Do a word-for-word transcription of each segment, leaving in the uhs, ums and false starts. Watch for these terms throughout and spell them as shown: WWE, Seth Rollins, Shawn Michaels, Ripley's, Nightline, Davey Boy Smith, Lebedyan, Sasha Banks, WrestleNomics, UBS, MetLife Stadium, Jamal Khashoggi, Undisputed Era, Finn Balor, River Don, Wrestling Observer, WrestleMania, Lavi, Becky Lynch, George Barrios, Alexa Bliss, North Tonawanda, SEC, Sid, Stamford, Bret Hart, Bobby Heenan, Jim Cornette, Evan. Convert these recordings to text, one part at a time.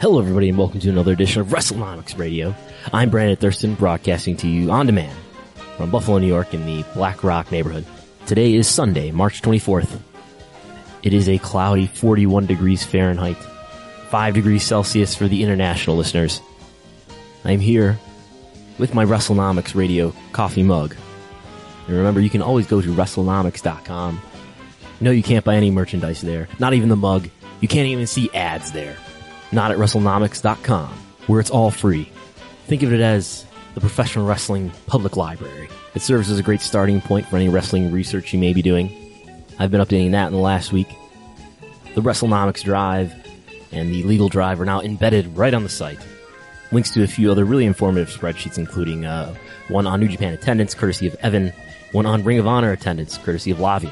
Hello, everybody, and welcome to another edition of WrestleNomics Radio. I'm Brandon Thurston, broadcasting to you on demand from Buffalo, New York, in the Black Rock neighborhood. Today is Sunday, March twenty-fourth. It is a cloudy forty-one degrees Fahrenheit, five degrees Celsius for the international listeners. I'm here with my WrestleNomics Radio coffee mug. And remember, you can always go to WrestleNomics dot com. No, you can't buy any merchandise there, not even the mug. You can't even see ads there. Not at WrestleNomics dot com, where it's all free. Think of it as the professional wrestling public library. It serves as a great starting point for any wrestling research you may be doing. I've been updating that in the last week. The WrestleNomics Drive and the Legal Drive are now embedded right on the site. Links to a few other really informative spreadsheets, including uh, one on New Japan attendance, courtesy of Evan, one on Ring of Honor attendance, courtesy of Lavi.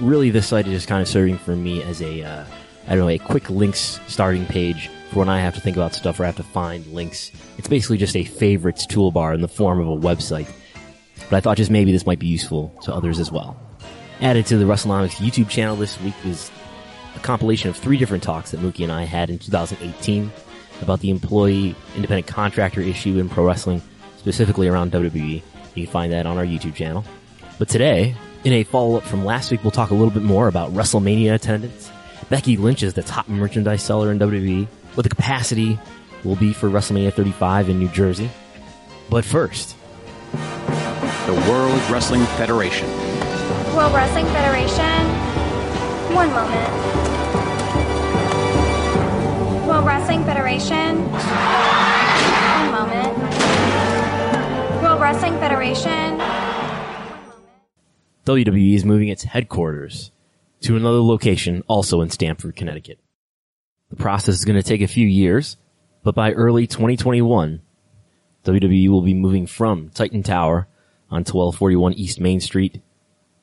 Really, this site is just kind of serving for me as a, uh, I don't know, a quick links starting page for when I have to think about stuff or I have to find links. It's basically just a favorites toolbar in the form of a website. But I thought just maybe this might be useful to others as well. Added to the WrestleNomics YouTube channel this week was a compilation of three different talks that Mookie and I had in two thousand eighteen about the employee independent contractor issue in pro wrestling, specifically around W W E. You can find that on our YouTube channel. But today, in a follow-up from last week, we'll talk a little bit more about WrestleMania attendance. Becky Lynch is the top merchandise seller in W W E. What the capacity will be for WrestleMania thirty-five in New Jersey. But first, the World Wrestling Federation. World Wrestling Federation. One moment. World Wrestling Federation. One moment. World Wrestling Federation. W W E is moving its headquarters to another location, also in Stamford, Connecticut. The process is going to take a few years, but by early twenty twenty-one, W W E will be moving from Titan Tower on twelve forty-one East Main Street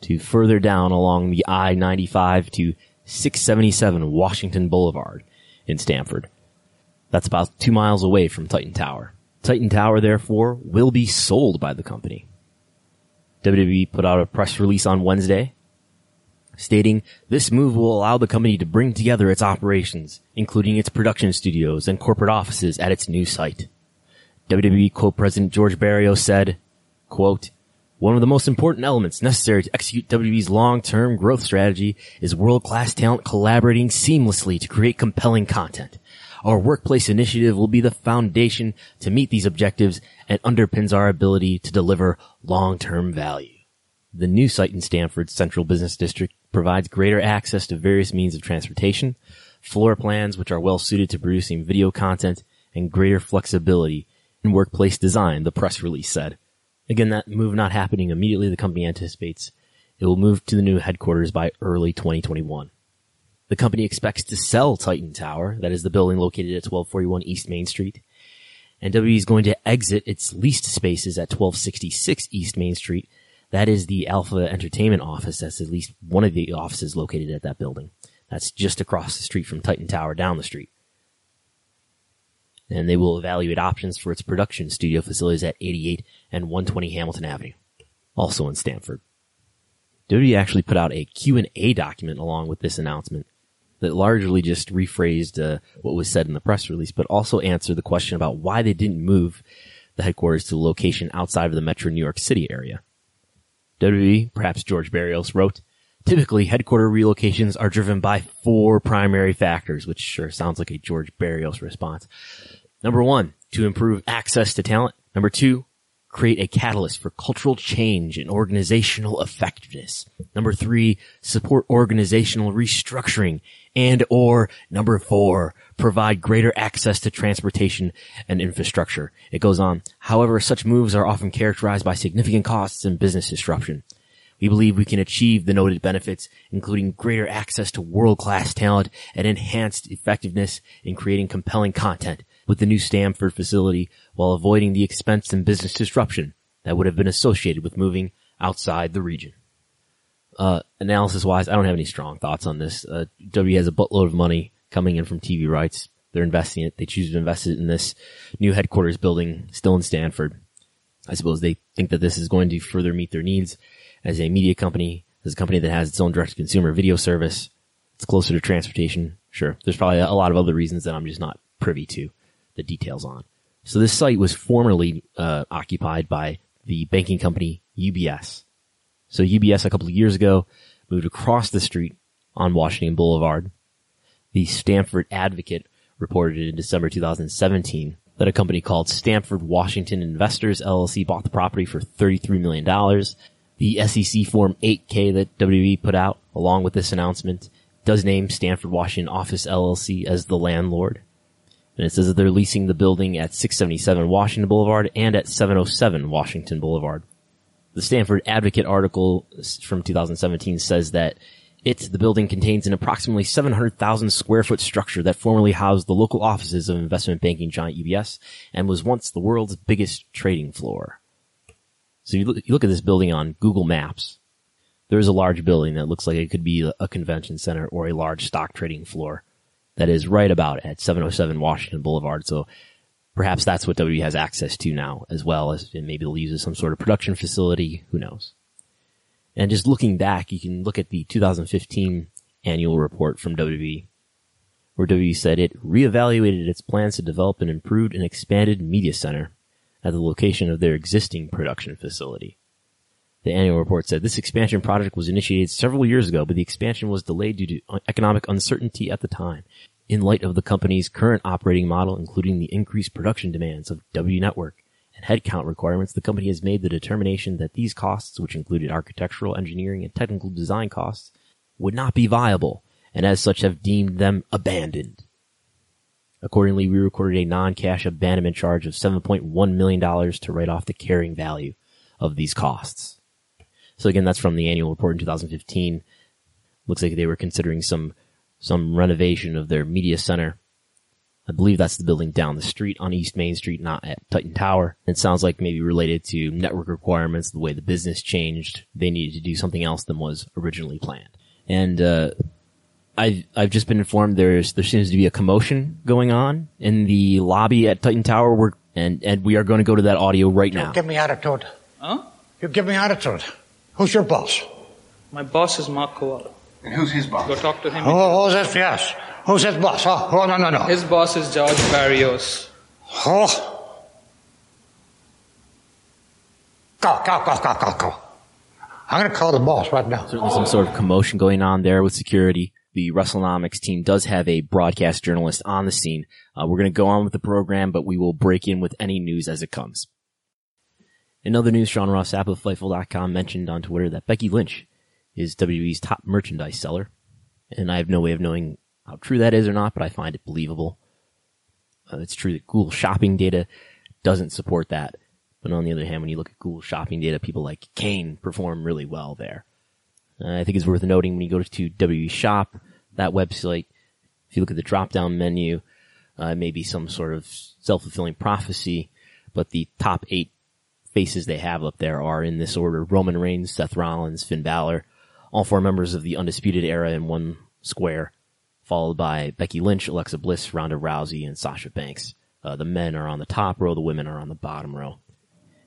to further down along the I ninety-five to six seventy-seven Washington Boulevard in Stamford. That's about two miles away from Titan Tower. Titan Tower, therefore, will be sold by the company. W W E put out a press release on Wednesday, stating, this move will allow the company to bring together its operations, including its production studios and corporate offices at its new site. W W E co-president George Barrios said, quote, one of the most important elements necessary to execute W W E's long-term growth strategy is world-class talent collaborating seamlessly to create compelling content. Our workplace initiative will be the foundation to meet these objectives and underpins our ability to deliver long-term value. The new site in Stamford's Central Business District provides greater access to various means of transportation, floor plans which are well suited to producing video content, and greater flexibility in workplace design, the press release said. Again, that move not happening immediately, the company anticipates it will move to the new headquarters by early twenty twenty-one. The company expects to sell Titan Tower, that is the building located at twelve forty-one East Main Street, and W W E is going to exit its leased spaces at twelve sixty-six East Main Street. That is the Alpha Entertainment office. That's at least one of the offices located at that building. That's just across the street from Titan Tower, down the street. And they will evaluate options for its production studio facilities at eighty-eight and one twenty Hamilton Avenue, also in Stamford. W W E actually put out a Q and A document along with this announcement that largely just rephrased uh, what was said in the press release, but also answered the question about why they didn't move the headquarters to a location outside of the metro New York City area. W W E, perhaps George Barrios, wrote, Typically, headquarter relocations are driven by four primary factors, which sure sounds like a George Barrios response. Number one, to improve access to talent. Number two, create a catalyst for cultural change and organizational effectiveness. Number three, support organizational restructuring. And or number four, provide greater access to transportation and infrastructure. It goes on. However, such moves are often characterized by significant costs and business disruption. We believe we can achieve the noted benefits, including greater access to world-class talent and enhanced effectiveness in creating compelling content with the new Stamford facility while avoiding the expense and business disruption that would have been associated with moving outside the region. Uh, analysis-wise, I don't have any strong thoughts on this. Uh, W has a buttload of money coming in from T V rights. They're investing it. They choose to invest it in this new headquarters building still in Stamford. I suppose they think that this is going to further meet their needs as a media company, as a company that has its own direct-to-consumer video service. It's closer to transportation. Sure, there's probably a lot of other reasons that I'm just not privy to the details on. So this site was formerly uh, occupied by the banking company U B S. So U B S, a couple of years ago, moved across the street on Washington Boulevard. The Stamford Advocate reported in December two thousand seventeen that a company called Stamford Washington Investors, L L C, bought the property for thirty-three million dollars. The S E C Form eight K that W W E put out, along with this announcement, does name Stamford Washington Office L L C as the landlord. And it says that they're leasing the building at six seventy-seven Washington Boulevard and at seven oh seven Washington Boulevard. The Stamford Advocate article from two thousand seventeen says that it, the building, contains an approximately seven hundred thousand square foot structure that formerly housed the local offices of investment banking giant U B S and was once the world's biggest trading floor. So you look at this building on Google Maps. There is a large building that looks like it could be a convention center or a large stock trading floor that is right about at seven oh seven Washington Boulevard. So perhaps that's what W W E has access to now, as well as and maybe they'll use it as some sort of production facility. Who knows? And just looking back, you can look at the two thousand fifteen annual report from W W E, where W W E said it reevaluated its plans to develop an improved and expanded media center at the location of their existing production facility. The annual report said this expansion project was initiated several years ago, but the expansion was delayed due to economic uncertainty at the time, in light of the company's current operating model, including the increased production demands of W Network and headcount requirements. The company has made the determination that these costs, which included architectural, engineering, and technical design costs, would not be viable, and as such have deemed them abandoned. Accordingly, we recorded a non-cash abandonment charge of seven point one million dollars to write off the carrying value of these costs. So again, that's from the annual report in two thousand fifteen. Looks like they were considering some some renovation of their media center. I believe that's the building down the street on East Main Street, not at Titan Tower. It sounds like maybe related to network requirements, the way the business changed. They needed to do something else than was originally planned. And, uh, I've, I've just been informed there's, there seems to be a commotion going on in the lobby at Titan Tower. We're, and, and we are going to go to that audio right now. You give me attitude. Huh? You give me attitude. Who's your boss? My boss is Mark Kowala. And who's his boss? Go talk to him. Oh, who's his, yes. Who's his boss? Oh, oh, no, no, no. His boss is George Barrios. Oh. Go, go, go, go, go, go. I'm going to call the boss right now. Certainly some sort of commotion going on there with security. The WrestleNomics team does have a broadcast journalist on the scene. Uh, we're going to go on with the program, but we will break in with any news as it comes. In other news, Sean Ross Sapp of Fightful dot com mentioned on Twitter that Becky Lynch is W W E's top merchandise seller. And I have no way of knowing how true that is or not, but I find it believable. Uh, it's true that Google shopping data doesn't support that. But on the other hand, when you look at Google shopping data, people like Kane perform really well there. I think it's worth noting when you go to W W E Shop, that website, if you look at the drop-down menu, uh, maybe some sort of self-fulfilling prophecy, but the top eight faces they have up there are in this order: Roman Reigns, Seth Rollins, Finn Balor, all four members of the Undisputed Era in one square, followed by Becky Lynch, Alexa Bliss, Ronda Rousey, and Sasha Banks. Uh, the men are on the top row, the women are on the bottom row.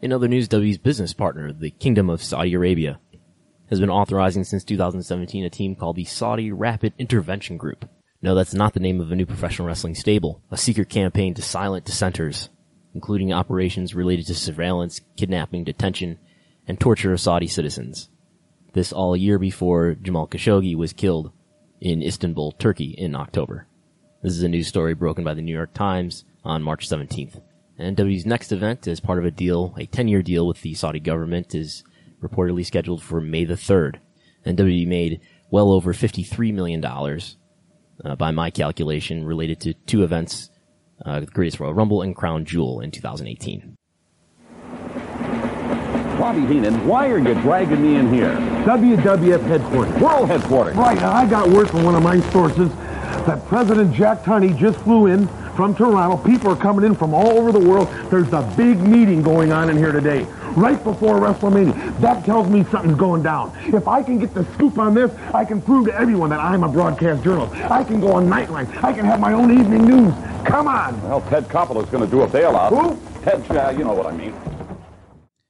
In other news, W W E's business partner, the Kingdom of Saudi Arabia, has been authorizing since two thousand seventeen a team called the Saudi Rapid Intervention Group. No, that's not the name of a new professional wrestling stable. A secret campaign to silent dissenters, including operations related to surveillance, kidnapping, detention, and torture of Saudi citizens. This all a year before Jamal Khashoggi was killed in Istanbul, Turkey in October. This is a news story broken by the New York Times on March seventeenth. And N W E's next event, as part of a deal, a ten-year deal with the Saudi government, is reportedly scheduled for May the third. And W W E made well over fifty-three million dollars, uh, by my calculation, related to two events, uh, the Greatest Royal Rumble and Crown Jewel in two thousand eighteen. Bobby Heenan, why are you dragging me in here? W W F headquarters. World headquarters. Right, I got word from one of my sources that President Jack Tunney just flew in from Toronto. People are coming in from all over the world. There's a big meeting going on in here today, right before WrestleMania. That tells me something's going down. If I can get the scoop on this, I can prove to everyone that I'm a broadcast journalist. I can go on Nightline. I can have my own evening news. Come on. Well, Ted Koppel is going to do a bailout. Who? Ted, uh, you know what I mean.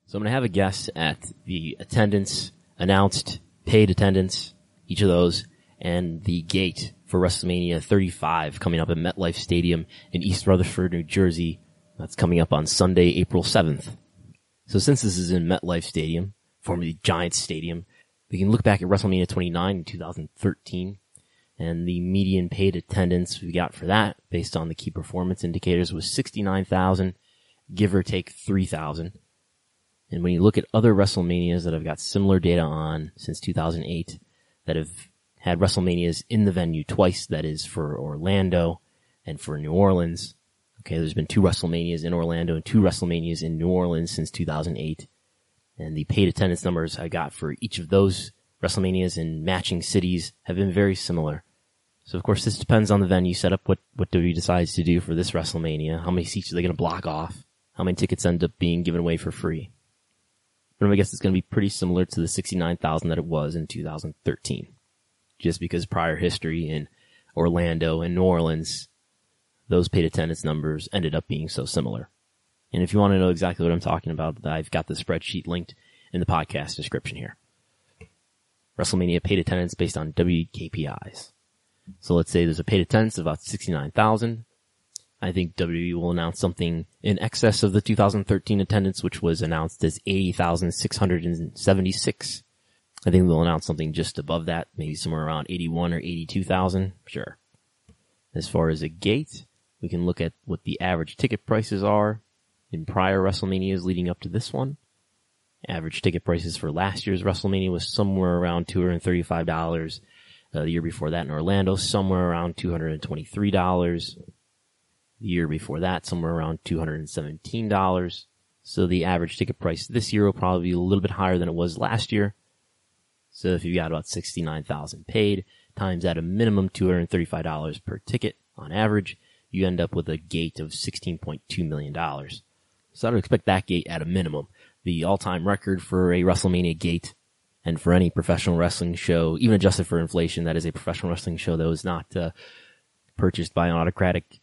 So I'm going to have a guess at the attendance, announced, paid attendance, each of those, and the gate for WrestleMania thirty-five coming up at MetLife Stadium in East Rutherford, New Jersey. That's coming up on Sunday, April seventh. So since this is in MetLife Stadium, formerly Giants Stadium, we can look back at WrestleMania twenty-nine in two thousand thirteen and the median paid attendance we got for that based on the key performance indicators was sixty-nine thousand, give or take three thousand. And when you look at other WrestleManias that have got similar data on since two thousand eight that have had WrestleManias in the venue twice, that is for Orlando and for New Orleans. Okay, there's been two WrestleManias in Orlando and two WrestleManias in New Orleans since two thousand eight. And the paid attendance numbers I got for each of those WrestleManias in matching cities have been very similar. So, of course, this depends on the venue setup, what, what W W E decides to do for this WrestleMania, how many seats are they going to block off, how many tickets end up being given away for free. But I guess it's going to be pretty similar to the sixty-nine thousand that it was in two thousand thirteen. Just because prior history in Orlando and New Orleans, those paid attendance numbers ended up being so similar. And if you want to know exactly what I'm talking about, I've got the spreadsheet linked in the podcast description here. WrestleMania paid attendance based on W K P Is. So let's say there's a paid attendance of about sixty-nine thousand. I think W W E will announce something in excess of the two thousand thirteen attendance, which was announced as eighty thousand six hundred seventy-six. I think they'll announce something just above that, maybe somewhere around eighty-one or eighty-two thousand. Sure. As far as a gate, we can look at what the average ticket prices are in prior WrestleManias leading up to this one. Average ticket prices for last year's WrestleMania was somewhere around two hundred thirty-five dollars. Uh, the year before that in Orlando, somewhere around two hundred twenty-three dollars. The year before that, somewhere around two hundred seventeen dollars. So the average ticket price this year will probably be a little bit higher than it was last year. So if you've got about sixty-nine thousand paid times at a minimum two hundred thirty-five dollars per ticket on average, you end up with a gate of sixteen point two million dollars. So I would expect that gate at a minimum. The all-time record for a WrestleMania gate and for any professional wrestling show, even adjusted for inflation, that is a professional wrestling show that was not uh, purchased by an autocratic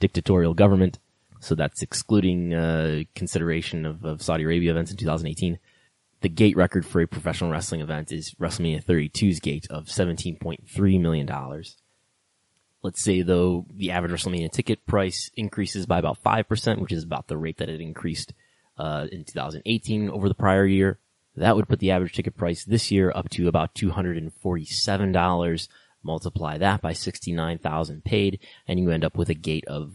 dictatorial government. So that's excluding uh, consideration of, of Saudi Arabia events in two thousand eighteen. The gate record for a professional wrestling event is WrestleMania thirty-two's gate of seventeen point three million dollars. Let's say, though, the average WrestleMania ticket price increases by about five percent, which is about the rate that it increased uh, in two thousand eighteen over the prior year. That would put the average ticket price this year up to about two hundred forty-seven dollars. Multiply that by sixty-nine thousand paid, and you end up with a gate of,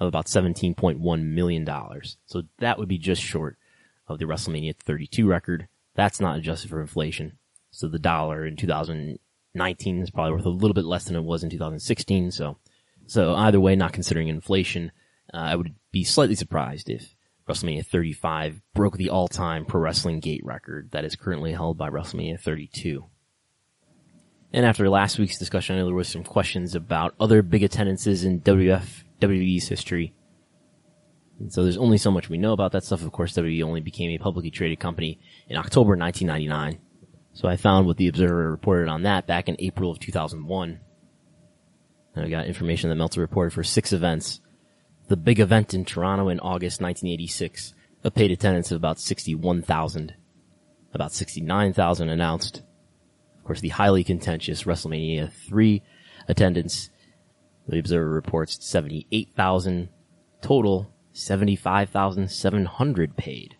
of about seventeen point one million dollars. So that would be just short of the WrestleMania thirty-two record. That's not adjusted for inflation. So the dollar in two thousand nineteen is probably worth a little bit less than it was in two thousand sixteen. So, so either way, not considering inflation, uh, I would be slightly surprised if WrestleMania thirty-five broke the all-time pro wrestling gate record that is currently held by WrestleMania thirty-two. And after last week's discussion, I know there was some questions about other big attendances in W W E's history. And so there's only so much we know about that stuff. Of course, W W E only became a publicly traded company in October nineteen ninety-nine. So I found what the Observer reported on that back in April of two thousand one. And I got information that Meltzer reported for six events. The big event in Toronto in August nineteen eighty-six, a paid attendance of about sixty-one thousand. About sixty-nine thousand announced. Of course, the highly contentious WrestleMania three attendance, the Observer reports seventy-eight thousand total. seventy-five thousand seven hundred paid.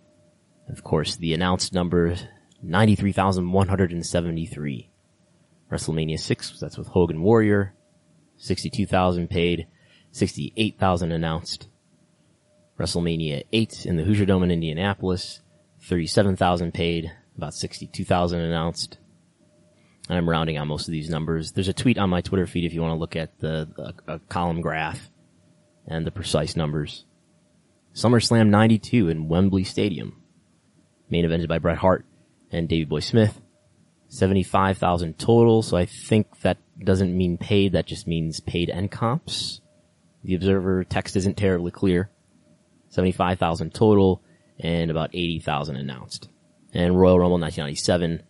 Of course, the announced number ninety-three thousand one hundred seventy-three. WrestleMania six, that's with Hogan Warrior, sixty-two thousand paid, sixty-eight thousand announced. WrestleMania eight in the Hoosier Dome in Indianapolis, thirty-seven thousand paid, about sixty-two thousand announced. And I'm rounding on most of these numbers. There's a tweet on my Twitter feed if you want to look at the a, a column graph and the precise numbers. SummerSlam ninety-two in Wembley Stadium, main evented by Bret Hart and Davey Boy Smith. seventy-five thousand total, so I think that doesn't mean paid, that just means paid and comps. The Observer text isn't terribly clear. seventy-five thousand total and about eighty thousand announced. And Royal Rumble nineteen ninety-seven,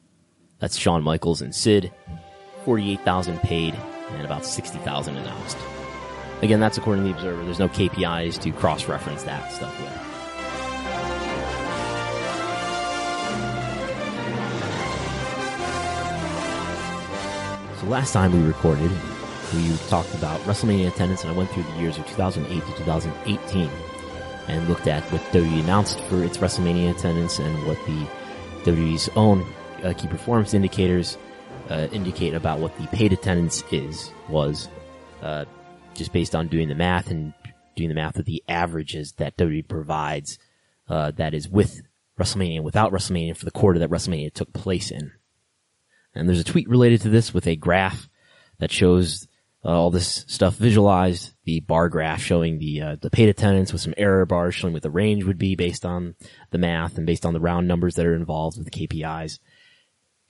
that's Shawn Michaels and Sid, forty-eight thousand paid and about sixty thousand announced. Again, that's according to the Observer. There's no K P Is to cross-reference that stuff with. So last time we recorded, we talked about WrestleMania attendance, and I went through the years of two thousand eight to two thousand eighteen and looked at what W W E announced for its WrestleMania attendance and what the W W E's own uh, key performance indicators uh, indicate about what the paid attendance is, was, uh, just based on doing the math and doing the math of the averages that W W E provides, uh, that is with WrestleMania and without WrestleMania for the quarter that WrestleMania took place in. And there's a tweet related to this with a graph that shows uh, all this stuff visualized, the bar graph showing the, uh, the paid attendance with some error bars showing what the range would be based on the math and based on the round numbers that are involved with the K P Is.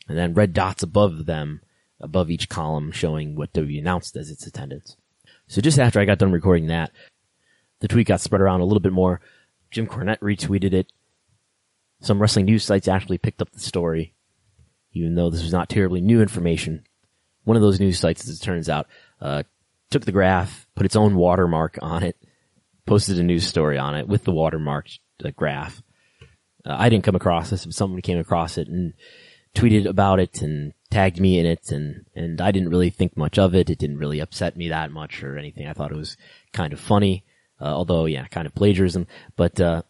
And then red dots above them, above each column showing what W W E announced as its attendance. So just after I got done recording that, the tweet got spread around a little bit more. Jim Cornette retweeted it. Some wrestling news sites actually picked up the story, even though this was not terribly new information. One of those news sites, as it turns out, uh, took the graph, put its own watermark on it, posted a news story on it with the watermarked uh, graph. Uh, I didn't come across this, but someone came across it and tweeted about it and tagged me in it, and, and I didn't really think much of it. It didn't really upset me that much or anything. I thought it was kind of funny, uh, although, yeah, kind of plagiarism. But uh,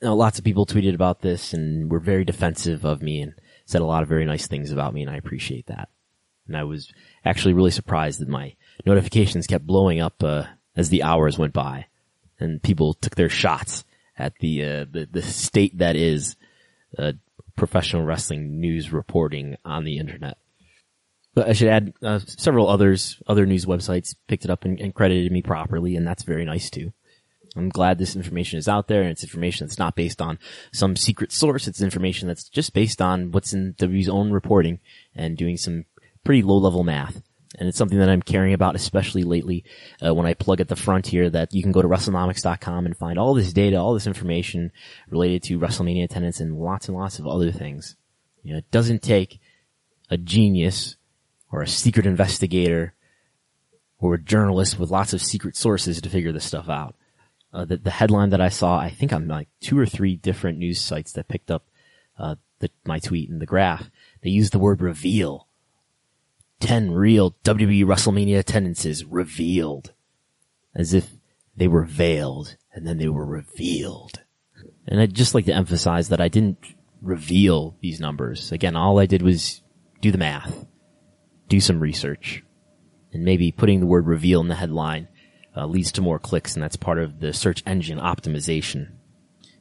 you know, lots of people tweeted about this and were very defensive of me and said a lot of very nice things about me, and I appreciate that. And I was actually really surprised that my notifications kept blowing up uh, as the hours went by, and people took their shots at the uh, the, the state that is uh, professional wrestling news reporting on the internet. But I should add uh, several others, other news websites picked it up and, and credited me properly, and that's very nice too. I'm glad this information is out there, and it's information that's not based on some secret source. It's information that's just based on what's in W W E's own reporting and doing some pretty low-level math. And it's something that I'm caring about, especially lately uh, when I plug at the front here that you can go to WrestleNomics dot com and find all this data, all this information related to WrestleMania attendance and lots and lots of other things. You know, it doesn't take a genius or a secret investigator or a journalist with lots of secret sources to figure this stuff out. Uh, the, the headline that I saw, I think on like two or three different news sites that picked up uh, the, my tweet and the graph, they used the word reveal. ten real W W E WrestleMania attendances revealed. As if they were veiled and then they were revealed. And I'd just like to emphasize that I didn't reveal these numbers. Again, all I did was do the math, do some research, and maybe putting the word reveal in the headline Uh, leads to more clicks, and that's part of the search engine optimization.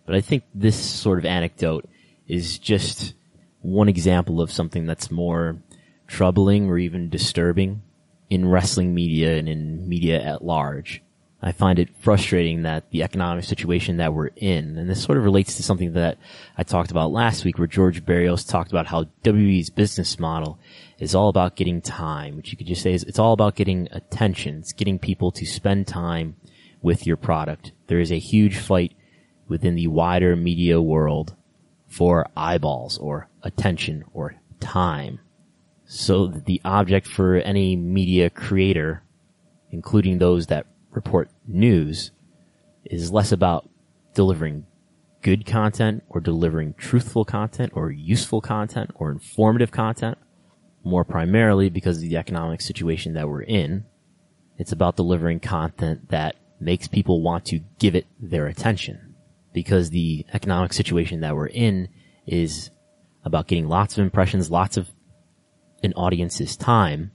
But I think this sort of anecdote is just one example of something that's more troubling or even disturbing in wrestling media and in media at large. I find it frustrating that the economic situation that we're in, and this sort of relates to something that I talked about last week where George Barrios talked about how W W E's business model is all about getting time, which you could just say is it's all about getting attention. It's getting people to spend time with your product. There is a huge fight within the wider media world for eyeballs or attention or time. So that the object for any media creator, including those that report news, is less about delivering good content or delivering truthful content or useful content or informative content, more primarily because of the economic situation that we're in. It's about delivering content that makes people want to give it their attention, because the economic situation that we're in is about getting lots of impressions, lots of an audience's time,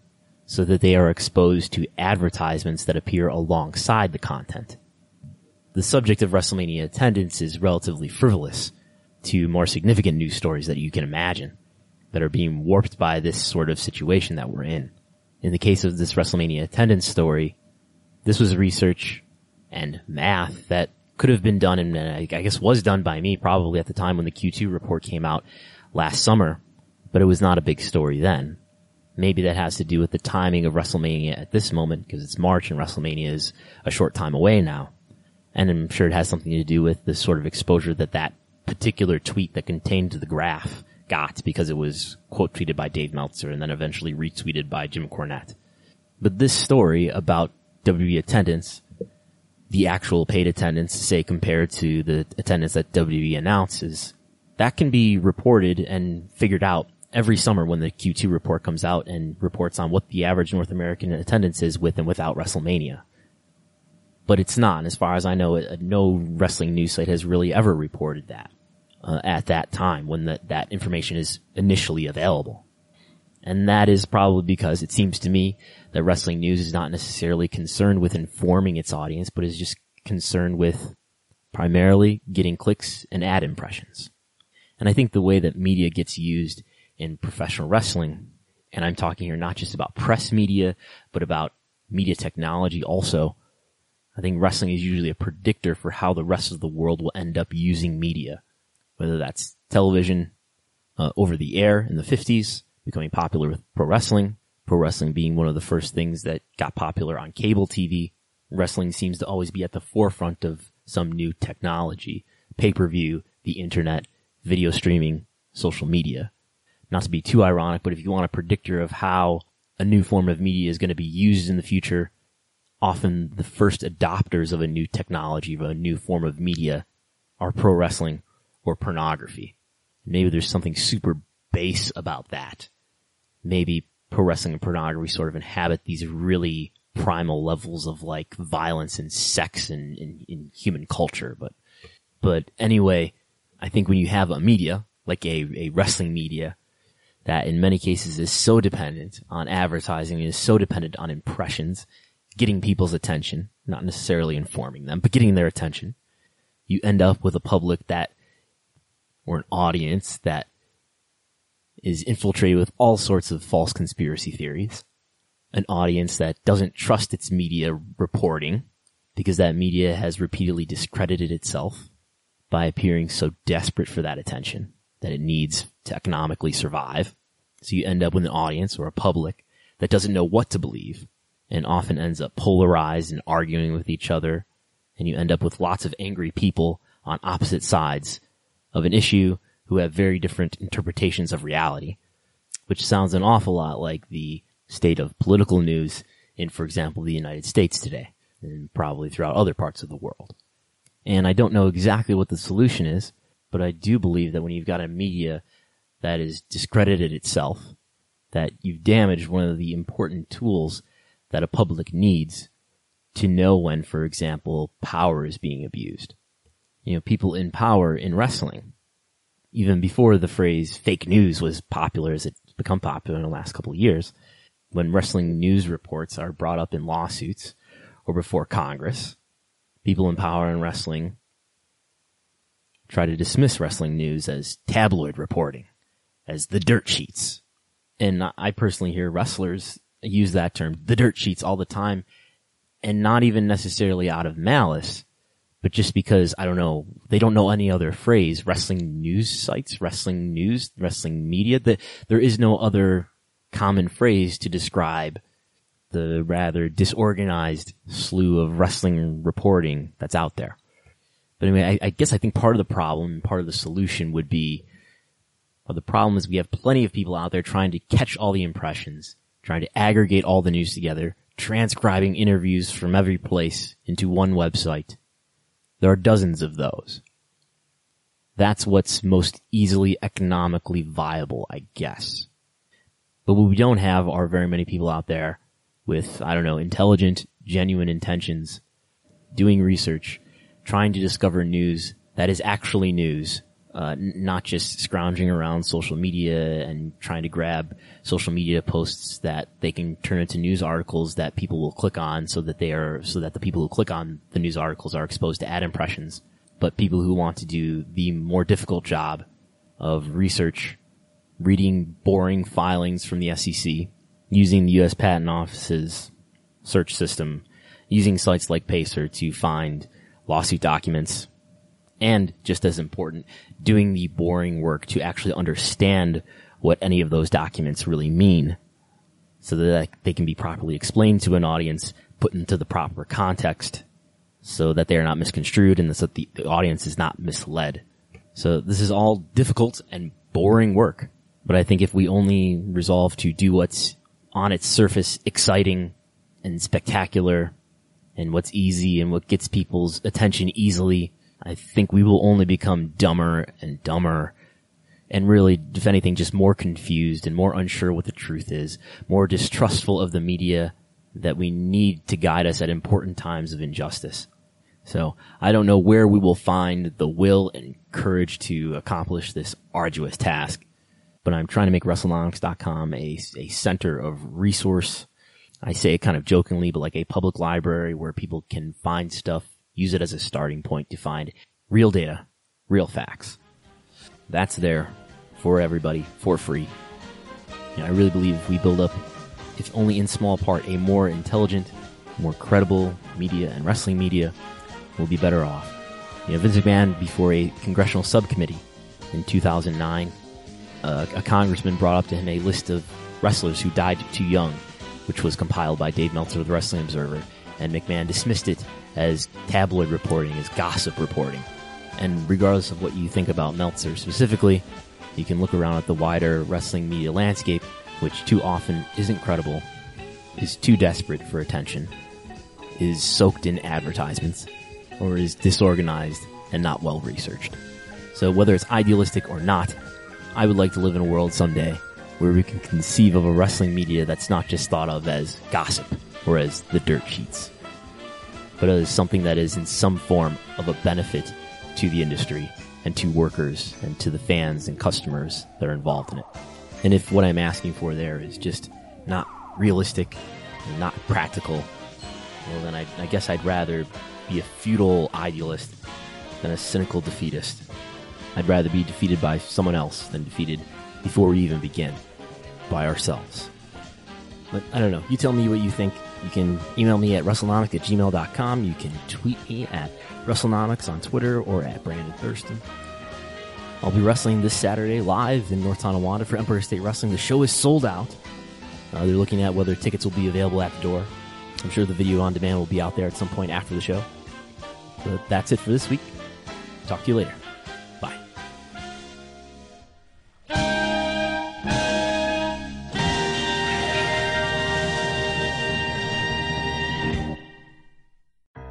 so that they are exposed to advertisements that appear alongside the content. The subject of WrestleMania attendance is relatively frivolous to more significant news stories that you can imagine that are being warped by this sort of situation that we're in. In the case of this WrestleMania attendance story, this was research and math that could have been done, and I guess was done by me probably at the time when the Q two report came out last summer, but it was not a big story then. Maybe that has to do with the timing of WrestleMania at this moment, because it's March and WrestleMania is a short time away now. And I'm sure it has something to do with the sort of exposure that that particular tweet that contained the graph got, because it was quote tweeted by Dave Meltzer and then eventually retweeted by Jim Cornette. But this story about W W E attendance, the actual paid attendance, say, compared to the attendance that W W E announces, that can be reported and figured out every summer when the Q two report comes out and reports on what the average North American attendance is with and without WrestleMania. But it's not. And as far as I know, no wrestling news site has really ever reported that uh, at that time when the, that information is initially available. And that is probably because it seems to me that wrestling news is not necessarily concerned with informing its audience, but is just concerned with primarily getting clicks and ad impressions. And I think the way that media gets used in professional wrestling, and I'm talking here not just about press media, but about media technology also, I think wrestling is usually a predictor for how the rest of the world will end up using media, whether that's television uh, over the air in the fifties, becoming popular with pro wrestling, pro wrestling being one of the first things that got popular on cable T V. Wrestling seems to always be at the forefront of some new technology, pay-per-view, the internet, video streaming, social media. Not to be too ironic, but if you want a predictor of how a new form of media is going to be used in the future, often the first adopters of a new technology, of a new form of media, are pro wrestling or pornography. Maybe there's something super base about that. Maybe pro wrestling and pornography sort of inhabit these really primal levels of like violence and sex and in, in, in human culture. But, but anyway, I think when you have a media, like a, a wrestling media, that in many cases is so dependent on advertising, is so dependent on impressions, getting people's attention, not necessarily informing them, but getting their attention, you end up with a public that, or an audience that is infiltrated with all sorts of false conspiracy theories, an audience that doesn't trust its media reporting because that media has repeatedly discredited itself by appearing so desperate for that attention that it needs to economically survive. So you end up with an audience or a public that doesn't know what to believe and often ends up polarized and arguing with each other, and you end up with lots of angry people on opposite sides of an issue who have very different interpretations of reality, which sounds an awful lot like the state of political news in, for example, the United States today, and probably throughout other parts of the world. And I don't know exactly what the solution is, but I do believe that when you've got a media that has discredited itself, that you've damaged one of the important tools that a public needs to know when, for example, power is being abused. You know, people in power in wrestling, even before the phrase fake news was popular as it's become popular in the last couple of years, when wrestling news reports are brought up in lawsuits or before Congress, people in power in wrestling try to dismiss wrestling news as tabloid reporting, as the dirt sheets. And I personally hear wrestlers use that term, the dirt sheets, all the time, and not even necessarily out of malice, but just because, I don't know, they don't know any other phrase. Wrestling news sites, wrestling news, wrestling media, the, there is no other common phrase to describe the rather disorganized slew of wrestling reporting that's out there. But anyway, I, I guess I think part of the problem and part of the solution would be, well, the problem is we have plenty of people out there trying to catch all the impressions, trying to aggregate all the news together, transcribing interviews from every place into one website. There are dozens of those. That's what's most easily economically viable, I guess. But what we don't have are very many people out there with, I don't know, intelligent, genuine intentions, doing research, trying to discover news that is actually news, uh, not just scrounging around social media and trying to grab social media posts that they can turn into news articles that people will click on, so that they are, so that the people who click on the news articles are exposed to ad impressions, but people who want to do the more difficult job of research, reading boring filings from the S E C, using the U S Patent Office's search system, using sites like Pacer to find lawsuit documents, and, just as important, doing the boring work to actually understand what any of those documents really mean, so that they can be properly explained to an audience, put into the proper context, so that they are not misconstrued and so that the, the audience is not misled. So this is all difficult and boring work, but I think if we only resolve to do what's on its surface exciting and spectacular, and what's easy and what gets people's attention easily, I think we will only become dumber and dumber, and really, if anything, just more confused and more unsure what the truth is, more distrustful of the media that we need to guide us at important times of injustice. So I don't know where we will find the will and courage to accomplish this arduous task, but I'm trying to make WrestleNomics dot com a, a center of resource. I say it kind of jokingly, but like a public library where people can find stuff, use it as a starting point to find real data, real facts. That's there for everybody, for free. And I really believe if we build up, if only in small part, a more intelligent, more credible media and wrestling media, we'll be better off. You know, Vince McMahon, before a congressional subcommittee in two thousand nine, uh, a congressman brought up to him a list of wrestlers who died too young, which was compiled by Dave Meltzer of the Wrestling Observer, and McMahon dismissed it as tabloid reporting, as gossip reporting. And regardless of what you think about Meltzer specifically, you can look around at the wider wrestling media landscape, which too often isn't credible, is too desperate for attention, is soaked in advertisements, or is disorganized and not well-researched. So whether it's idealistic or not, I would like to live in a world someday where we can conceive of a wrestling media that's not just thought of as gossip or as the dirt sheets, but as something that is in some form of a benefit to the industry and to workers and to the fans and customers that are involved in it. And if what I'm asking for there is just not realistic and not practical, well then I, I guess I'd rather be a futile idealist than a cynical defeatist. I'd rather be defeated by someone else than defeated before we even begin by ourselves. But I don't know. You tell me what you think. You can email me at WrestleNomics at gmail dot com. You can tweet me at WrestleNomics on Twitter or at Brandon Thurston. I'll be wrestling this Saturday live in North Tonawanda for Empire State Wrestling. The show is sold out. Uh, they're looking at whether tickets will be available at the door. I'm sure the video on demand will be out there at some point after the show. But that's it for this week. Talk to you later.